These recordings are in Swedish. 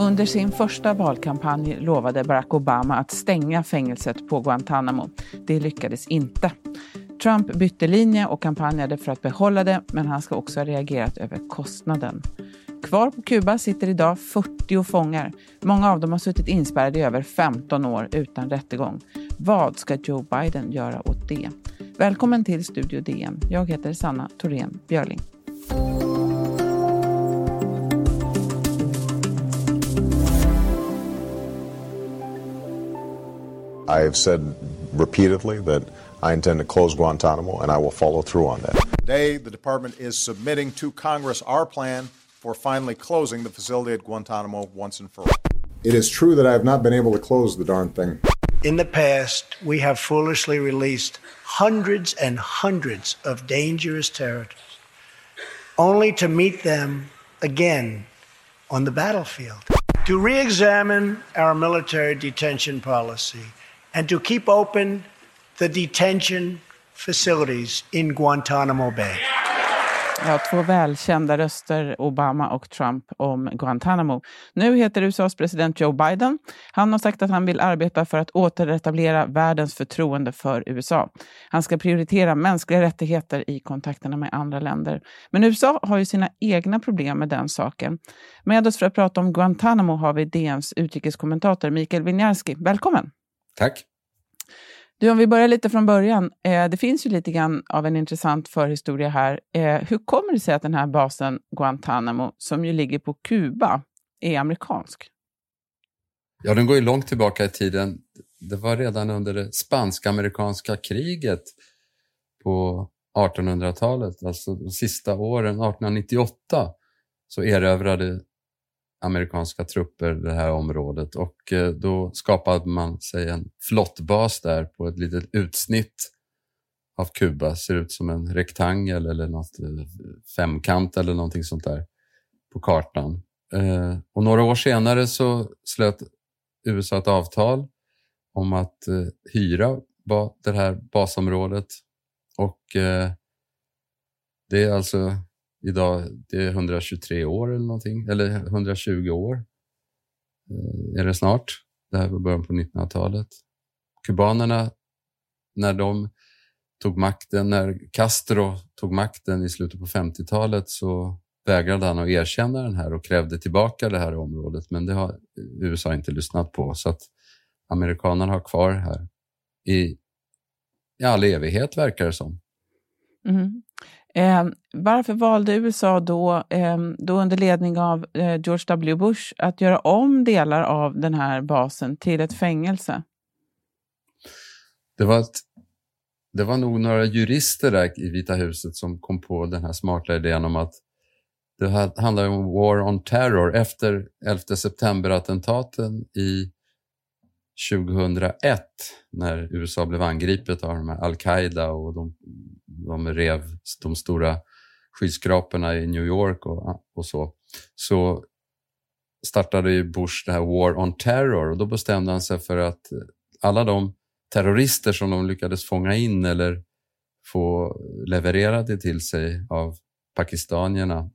Under sin första valkampanj lovade Barack Obama att stänga fängelset på Guantánamo. Det lyckades inte. Trump bytte linje och kampanjade för att behålla det, men han ska också ha reagerat över kostnaden. Kvar på Kuba sitter idag 40 fångar. Många av dem har suttit inspärrade i över 15 år utan rättegång. Vad ska Joe Biden göra åt det? Välkommen till Studio DN. Jag heter Sanna Torén Björling. I have said repeatedly that I intend to close Guantanamo, and I will follow through on that. Today, the department is submitting to Congress our plan for finally closing the facility at Guantanamo once and for all. It is true that I have not been able to close the darn thing. In the past, we have foolishly released hundreds and hundreds of dangerous terrorists, only to meet them again on the battlefield. To re-examine our military detention policy and to keep open the detention facilities in Guantanamo Bay. Ja, två välkända röster, Obama och Trump, om Guantanamo. Nu heter USAs president Joe Biden. Han har sagt att han vill arbeta för att återetablera världens förtroende för USA. Han ska prioritera mänskliga rättigheter i kontakterna med andra länder. Men USA har ju sina egna problem med den saken. Med oss för att prata om Guantanamo har vi DNs utrikeskommentator Michael Winiarski. Välkommen! Tack! Du, om vi börjar lite från början. Det finns ju lite grann av en intressant förhistoria här. Hur kommer det sig att den här basen Guantanamo, som ju ligger på Kuba, är amerikansk? Ja, den går ju långt tillbaka i tiden. Det var redan under det spansk-amerikanska kriget på 1800-talet. Alltså de sista åren, 1898, så erövrade amerikanska trupper det här området, och då skapade man sig en flottbas där på ett litet utsnitt av Kuba. Ser ut som en rektangel eller något femkant eller någonting sånt där på kartan. Och några år senare så slöt USA ett avtal om att hyra det här basområdet, och det är alltså idag, det är 123 år eller någonting, eller 120 år är det snart. Det här var början på 1900-talet. Kubanerna, när de tog makten, när Castro tog makten i slutet på 50-talet, så vägrade han att erkänna den här och krävde tillbaka det här området. Men det har USA inte lyssnat på, så att amerikanerna har kvar här i all evighet, verkar det som. Mm. Varför valde USA då under ledning av George W. Bush att göra om delar av den här basen till ett fängelse? Det var nog några jurister där i Vita huset som kom på den här smarta idén om att det handlar om war on terror efter 11 september-attentaten i 2001, när USA blev angripet av de här Al-Qaida, och de rev de stora skyskraporna i New York och så startade ju Bush det här War on Terror, och då bestämde han sig för att alla de terrorister som de lyckades fånga in eller få levererade till sig av pakistanierna,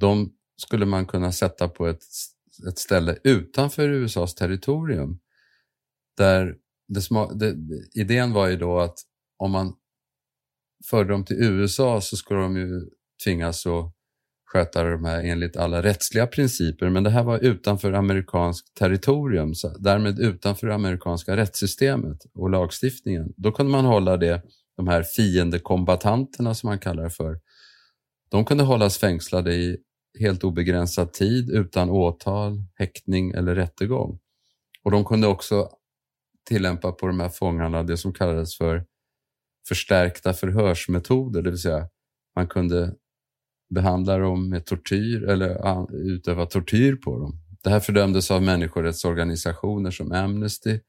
de skulle man kunna sätta på ett ställe utanför USAs territorium. Där idén var ju då att om man förde dem till USA så skulle de ju tvingas att sköta de här enligt alla rättsliga principer. Men det här var utanför amerikanskt territorium, så därmed utanför amerikanska rättssystemet och lagstiftningen. Då kunde man hålla de här fiendekombatanterna som man kallar för. De kunde hållas fängslade i helt obegränsad tid utan åtal, häktning eller rättegång. Och de kunde också tillämpa på de här fångarna det som kallades för förstärkta förhörsmetoder, det vill säga man kunde behandla dem med tortyr eller utöva tortyr på dem. Det här fördömdes av människorättsorganisationer som Amnesty.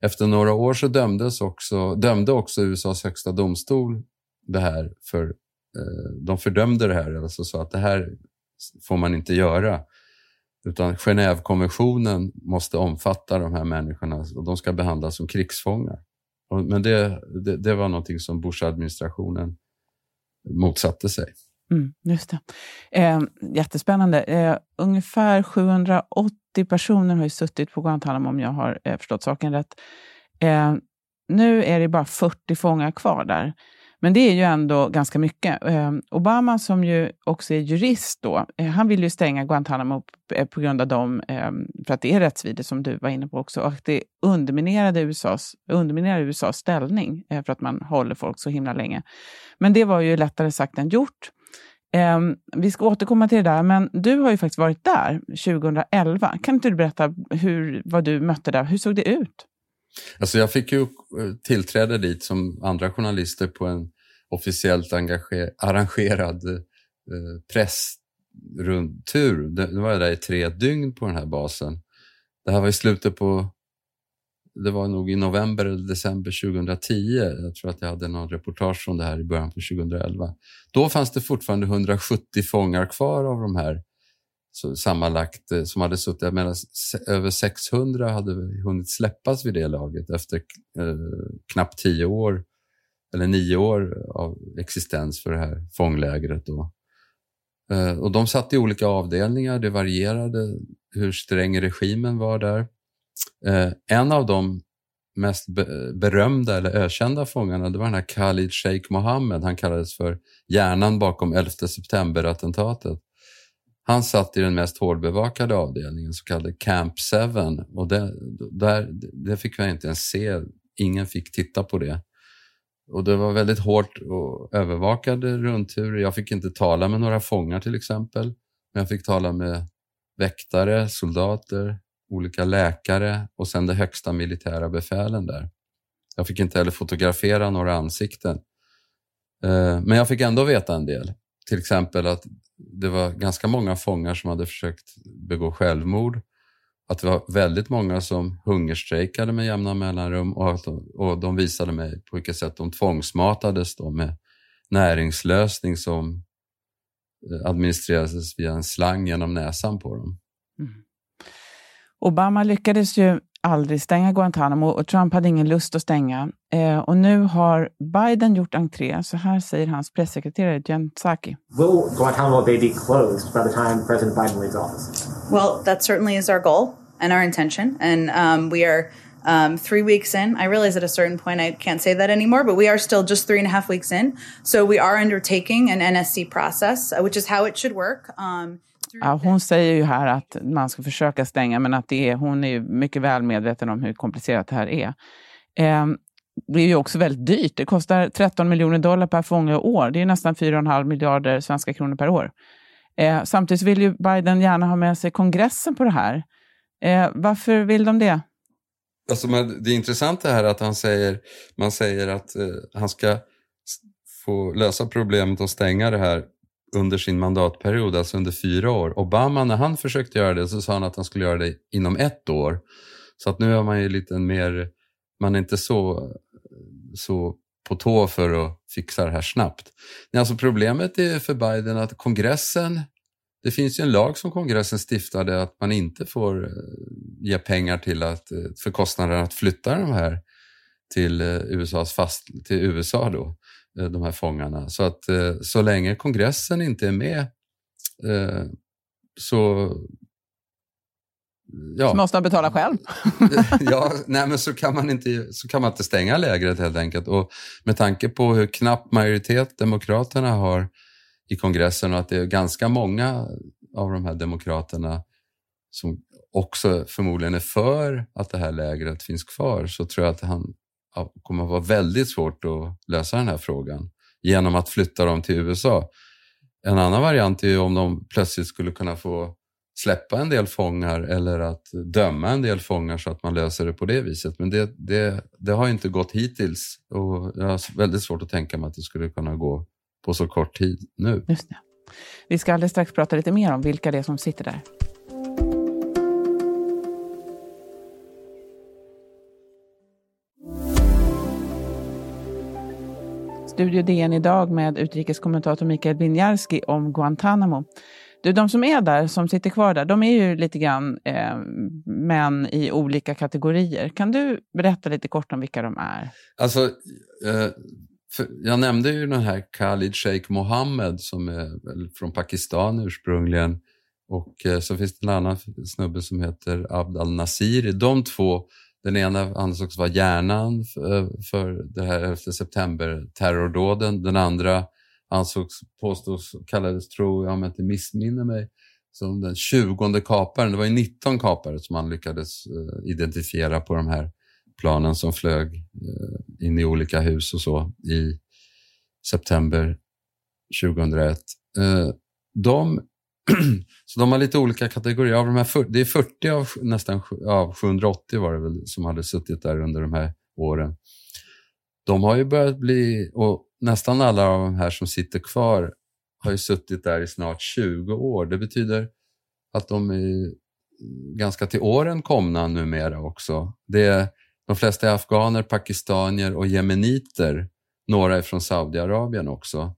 Efter några år så dömde också USAs högsta domstol det här, för de fördömde det här, alltså så att det här får man inte göra. Utan Genève-konventionen måste omfatta de här människorna och de ska behandlas som krigsfångar. Men det var någonting som Bush-administrationen motsatte sig. Mm, just det. Jättespännande. Ungefär 780 personer har ju suttit på Guantánamo om jag har förstått saken rätt. Nu är det bara 40 fångar kvar där. Men det är ju ändå ganska mycket. Obama, som ju också är jurist då, han vill ju stänga Guantánamo på grund av dem, för att det är rättsvidrigt som du var inne på också. Och att det underminerar USAs ställning för att man håller folk så himla länge. Men det var ju lättare sagt än gjort. Vi ska återkomma till det där, men du har ju faktiskt varit där 2011. Kan inte du berätta vad du mötte där? Hur såg det ut? Alltså jag fick ju tillträde dit som andra journalister på en officiellt arrangerad pressrundtur. Det var jag där i 3 dygn på den här basen. Det här var i slutet på, det var nog i november eller december 2010. Jag tror att jag hade någon reportage om det här i början på 2011. Då fanns det fortfarande 170 fångar kvar av de här. Så sammanlagt som hade suttit, jag menar, över 600 hade hunnit släppas vid det laget efter knappt 10 år eller 9 år av existens för det här fånglägret då. Och de satt i olika avdelningar, det varierade hur sträng regimen var där. En av de mest berömda eller ökända fångarna, det var den här Khalid Sheikh Mohammed. Han kallades för hjärnan bakom 11 september-attentatet. Han satt i den mest hårdbevakade avdelningen, så kallade Camp 7. Och det fick jag inte ens se. Ingen fick titta på det. Och det var väldigt hårt och övervakade rundturer. Jag fick inte tala med några fångar till exempel. Men jag fick tala med väktare, soldater, olika läkare och sen det högsta militära befälen där. Jag fick inte heller fotografera några ansikten. Men jag fick ändå veta en del. Till exempel att det var ganska många fångar som hade försökt begå självmord. Att det var väldigt många som hungerstrejkade med jämna mellanrum. Och de visade mig på vilket sätt de tvångsmatades då med näringslösning som administrerades via en slang genom näsan på dem. Mm. Obama lyckades ju aldrig stänga Guantánamo och Trump hade ingen lust att stänga. Och nu har Biden gjort entré. Så här säger hans pressekreterare Jen Psaki. Will Guantánamo Bay be closed by the time President Biden leaves office? Well, that certainly is our goal and our intention. And we are 3 weeks in. I realize at a certain point I can't say that anymore, but we are still just 3.5 weeks in. So we are undertaking an NSC process, which is how it should work. Ja, hon säger ju här att man ska försöka stänga, men att hon är ju mycket väl medveten om hur komplicerat det här är. Det är ju också väldigt dyrt. Det kostar $13 miljoner per fånge och år. Det är nästan 4,5 miljarder svenska kronor per år. Samtidigt vill ju Biden gärna ha med sig kongressen på det här. Varför vill de det? Alltså, men det är intressant det här att man säger att han ska få lösa problemet och stänga det här under sin mandatperiod, alltså under 4 år. Obama, när han försökte göra det, så sa han att han skulle göra det inom 1 år. Så att nu är man ju lite mer, man är inte så på tå för att fixa det här snabbt. Men alltså problemet är för Biden att kongressen, det finns ju en lag som kongressen stiftade att man inte får ge pengar till för kostnaderna att flytta de här till USA då, de här fångarna. Så att så länge kongressen inte är med så... Ja. Så måste man betala själv. Ja, nej, men så kan man inte stänga lägret helt enkelt. Och med tanke på hur knapp majoritet demokraterna har i kongressen och att det är ganska många av de här demokraterna som också förmodligen är för att det här lägret finns kvar, så tror jag att det kommer att vara väldigt svårt att lösa den här frågan genom att flytta dem till USA. En annan variant är ju om de plötsligt skulle kunna få släppa en del fångar eller att döma en del fångar så att man löser det på det viset. Men det har inte gått hittills och jag har väldigt svårt att tänka mig att det skulle kunna gå på så kort tid nu. Just det. Vi ska alldeles strax prata lite mer om vilka det är som sitter där. Studio DN idag med utrikeskommentator Michael Winiarski om Guantánamo. De som är där, som sitter kvar där, de är ju lite grann män i olika kategorier. Kan du berätta lite kort om vilka de är? Alltså, jag nämnde ju den här Khalid Sheikh Mohammed som är från Pakistan ursprungligen. Och så finns det en annan snubbe som heter Abdel Nasir. De två, den ena ansågs vara hjärnan för det här 11 september-terrordåden. Den andra kallades, tror jag om jag inte missminner mig, som den 20:e kaparen. Det var ju 19 kapare som man lyckades identifiera på de här planen som flög in i olika hus och så i september 2001. Så de har lite olika kategorier. Av de här 40, det är 40 av nästan 780 var det väl som hade suttit där under de här åren. De har ju börjat bli, och nästan alla av de här som sitter kvar har ju suttit där i snart 20 år. Det betyder att de är ganska till åren komna numera också. De flesta är afghaner, pakistanier och jemeniter. Några är från Saudiarabien också.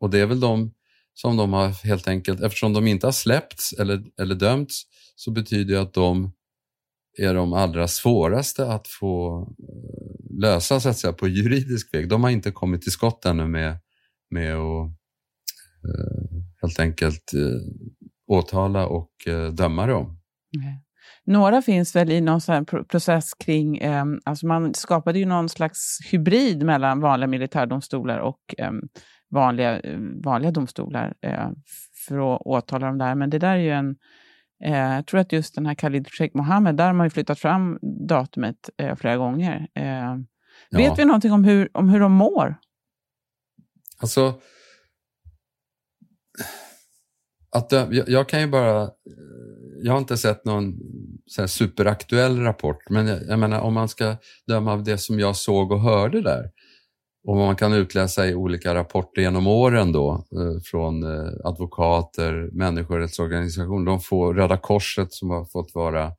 Och det är väl de som de har helt enkelt, eftersom de inte har släppts eller dömts, så betyder det att de är de allra svåraste att få lösa, så att säga, på juridisk väg. De har inte kommit till skott ännu med att helt enkelt åtala och döma dem. Okay. Några finns väl i någon sån här process kring, alltså man skapade ju någon slags hybrid mellan vanliga militärdomstolar och vanliga domstolar för att åtala dem där. Men det där är ju jag tror att just den här Khalid Sheikh Mohammed, där har man ju flyttat fram datumet flera gånger. Ja. Vet vi någonting om hur de mår? Alltså, jag kan ju bara... Jag har inte sett någon så här superaktuell rapport, men jag menar, om man ska döma av det som jag såg och hörde där, och man kan utläsa i olika rapporter genom åren då, från advokater, människorättsorganisationer, de får Röda Korset som har fått vara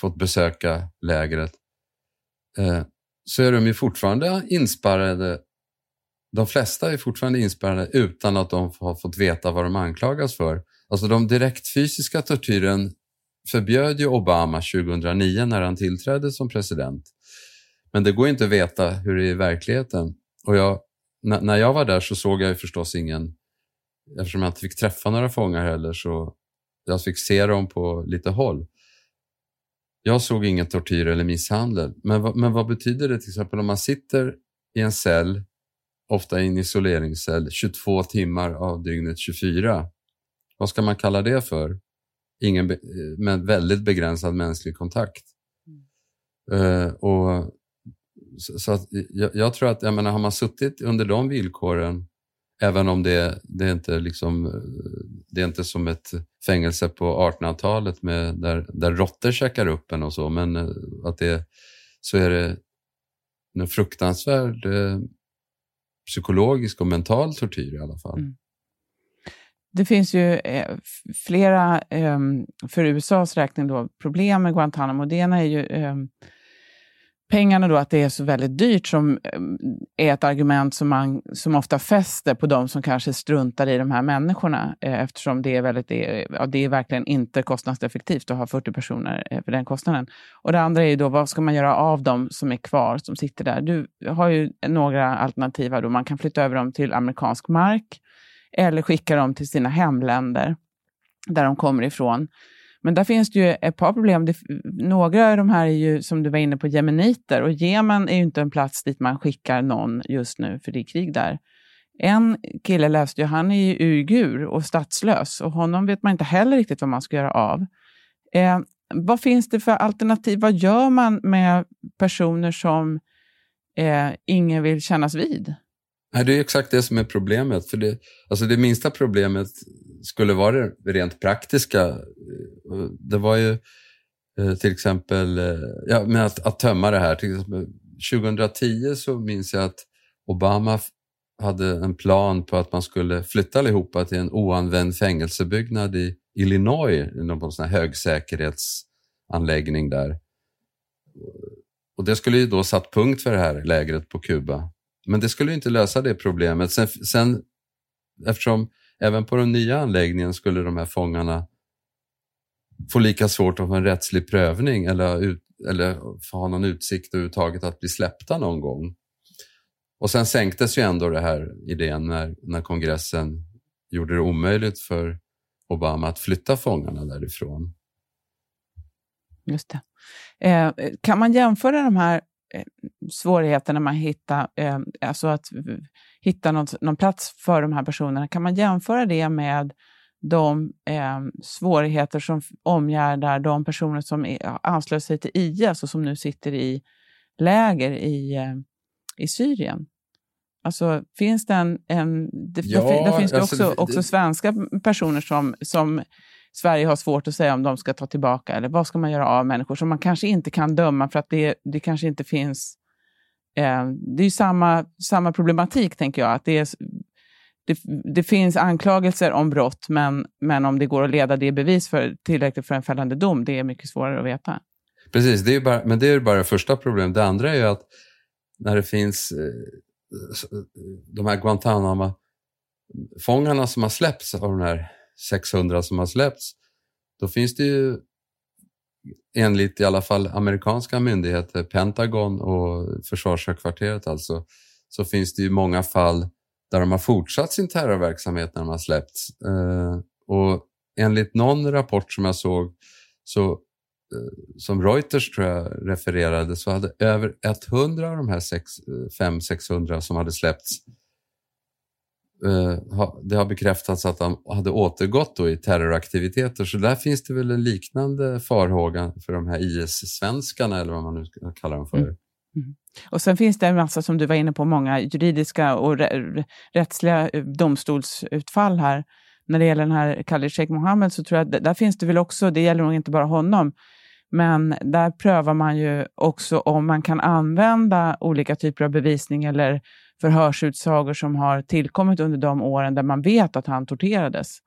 fått besöka lägret, så är de ju fortfarande inspärrade. De flesta är fortfarande inspärrade utan att de har fått veta vad de anklagas för. Alltså de direkt fysiska tortyren förbjöd ju Obama 2009 när han tillträdde som president. Men det går inte att veta hur det är i verkligheten. Och när jag var där så såg jag ju förstås ingen, eftersom jag inte fick träffa några fångar heller, så jag fick se dem på lite håll. Jag såg ingen tortyr eller misshandel. Men vad betyder det till exempel om man sitter i en cell, ofta i en isoleringscell, 22 timmar av dygnet 24? Vad ska man kalla det för? Men väldigt begränsad mänsklig kontakt. Och så att jag tror att, jag menar, har man suttit under de villkoren, även om det är inte liksom, det är inte som ett fängelse på 1800-talet med där råttor käkar upp en och så, men att det så är det en fruktansvärd psykologisk och mental tortyr i alla fall. Mm. Det finns ju flera, för USAs räkning då, problem med Guantánamo. Det ena är ju pengarna då, att det är så väldigt dyrt, som är ett argument som ofta fäster på de som kanske struntar i de här människorna, eftersom det är det är verkligen inte kostnadseffektivt att ha 40 personer för den kostnaden. Och det andra är ju då, vad ska man göra av dem som är kvar, som sitter där? Du har ju några alternativ då. Man kan flytta över dem till amerikansk mark, eller skicka dem till sina hemländer där de kommer ifrån. Men där finns det ju ett par problem. Några av de här är ju, som du var inne på, jemeniter. Och Jemen är ju inte en plats dit man skickar någon just nu, för det är krig där. En kille läste ju, han är ju uigur och statslös. Och honom vet man inte heller riktigt vad man ska göra av. Vad finns det för alternativ? Vad gör man med personer som ingen vill kännas vid? Nej, det är exakt det som är problemet. För det minsta problemet skulle vara det rent praktiska. Det var ju till exempel med att tömma det här. 2010 så minns jag att Obama hade en plan på att man skulle flytta allihopa till en oanvänd fängelsebyggnad i Illinois, någon sån här högsäkerhetsanläggning där. Och det skulle ju då satt punkt för det här lägret på Kuba. Men det skulle ju inte lösa det problemet. Sen Eftersom även på den nya anläggningen skulle de här fångarna få lika svårt att få en rättslig prövning eller ha någon utsikt överhuvudtaget att bli släppta någon gång. Och sen sänktes ju ändå det här idén när kongressen gjorde det omöjligt för Obama att flytta fångarna därifrån. Just det. Kan man jämföra de här svårigheterna man hittar, alltså att hitta någon plats för de här personerna, kan man jämföra det med de svårigheter som omgärdar de personer som anslöt sig till IS och som nu sitter i läger i Syrien? Alltså finns det finns det också svenska personer som Sverige har svårt att säga om de ska ta tillbaka, eller vad ska man göra av människor som man kanske inte kan döma för att det kanske inte finns. Det är ju samma problematik, tänker jag, att det finns anklagelser om brott, men om det går att leda det bevis för tillräckligt för en fällande dom, det är mycket svårare att veta. Precis, det är ju bara första problem. Det andra är ju att när det finns de här Guantánamo-fångarna som har släppts, av de här 600 som har släppts, då finns det ju enligt i alla fall amerikanska myndigheter, Pentagon och Försvarskvarteret alltså, så finns det ju många fall där de har fortsatt sin terrorverksamhet när de har släppts. Och enligt någon rapport som jag såg, som Reuters tror jag refererade, så hade över 100 av de här 500-600 som hade släppts, det har bekräftats att de hade återgått då i terroraktiviteter. Så där finns det väl en liknande farhåga för de här IS-svenskarna, eller vad man nu kallar dem för. Mm. Mm. Och sen finns det en massa, som du var inne på, många juridiska och rättsliga domstolsutfall här. När det gäller den här Khalid Sheikh Mohammed, så tror jag att där finns det väl också, det gäller nog inte bara honom, men där prövar man ju också om man kan använda olika typer av bevisning eller förhörsutsagor som har tillkommit under de åren där man vet att han torterades.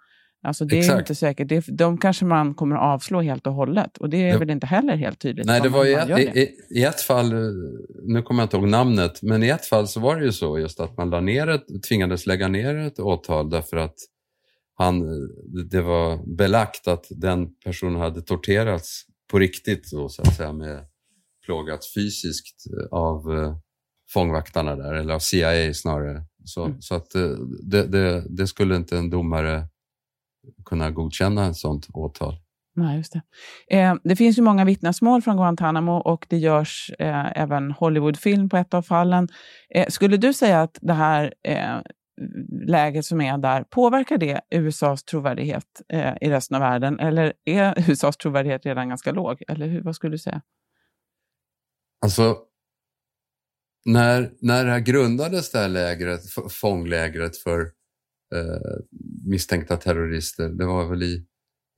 Alltså det är ju inte säkert. De kanske man kommer att avslå helt och hållet. Och det är väl inte heller helt tydligt. Nej, det var i ett fall, nu kommer jag inte ihåg namnet, men i ett fall så var det ju så just att man tvingades lägga ner ett åtal därför att det var belagt att den personen hade torterats på riktigt då, så att säga, med plågats fysiskt av fångvaktarna där, eller av CIA snarare. Så att det skulle inte en domare kunna godkänna ett sånt åtal. Nej, just det. Det finns ju många vittnesmål från Guantanamo, och det görs även Hollywoodfilm på ett av fallen. Skulle du säga att det här läget som är där, påverkar det USAs trovärdighet i resten av världen? Eller är USAs trovärdighet redan ganska låg? Eller vad skulle du säga? Alltså, när det här grundades, det här lägret, fånglägret för misstänkta terrorister, det var väl i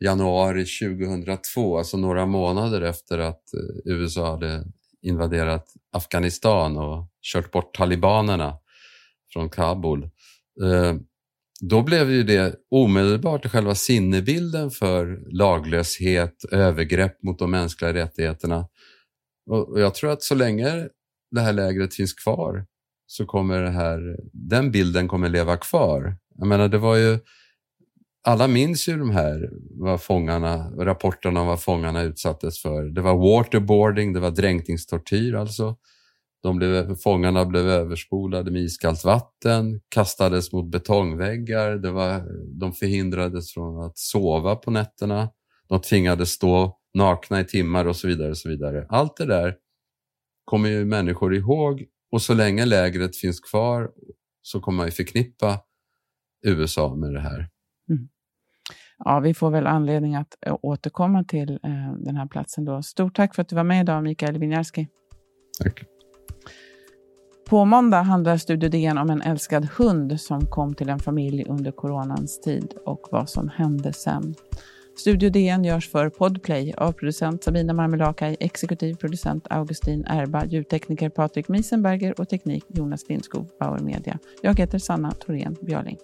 januari 2002, alltså några månader efter att USA hade invaderat Afghanistan och kört bort talibanerna från Kabul. Då blev ju det omedelbart själva sinnebilden för laglöshet, övergrepp mot de mänskliga rättigheterna. Och jag tror att så länge det här lägret finns kvar, så kommer den bilden kommer leva kvar. Jag menar, det var ju, alla minns ju de här rapporterna om vad fångarna utsattes för. Det var waterboarding, det var dränkningstortyr alltså. Fångarna blev överspolade med iskallt vatten, kastades mot betongväggar, de förhindrades från att sova på nätterna, de tvingades stå nakna i timmar och så vidare och så vidare. Allt det där kommer ju människor ihåg, och så länge lägret finns kvar så kommer man ju förknippa USA med det här. Mm. Ja, vi får väl anledning att återkomma till den här platsen då. Stort tack för att du var med idag, Michael Winiarski. Tack. På måndag handlar Studio DN om en älskad hund som kom till en familj under coronans tid och vad som hände sen. Studio DN görs för Podplay av producent Sabina Marmullakaj, exekutiv producent Augustin Erba, ljudtekniker Patrik Miesenberger och teknik Jonas Lindskog, Bauer Media. Jag heter Sanna Torén Björling.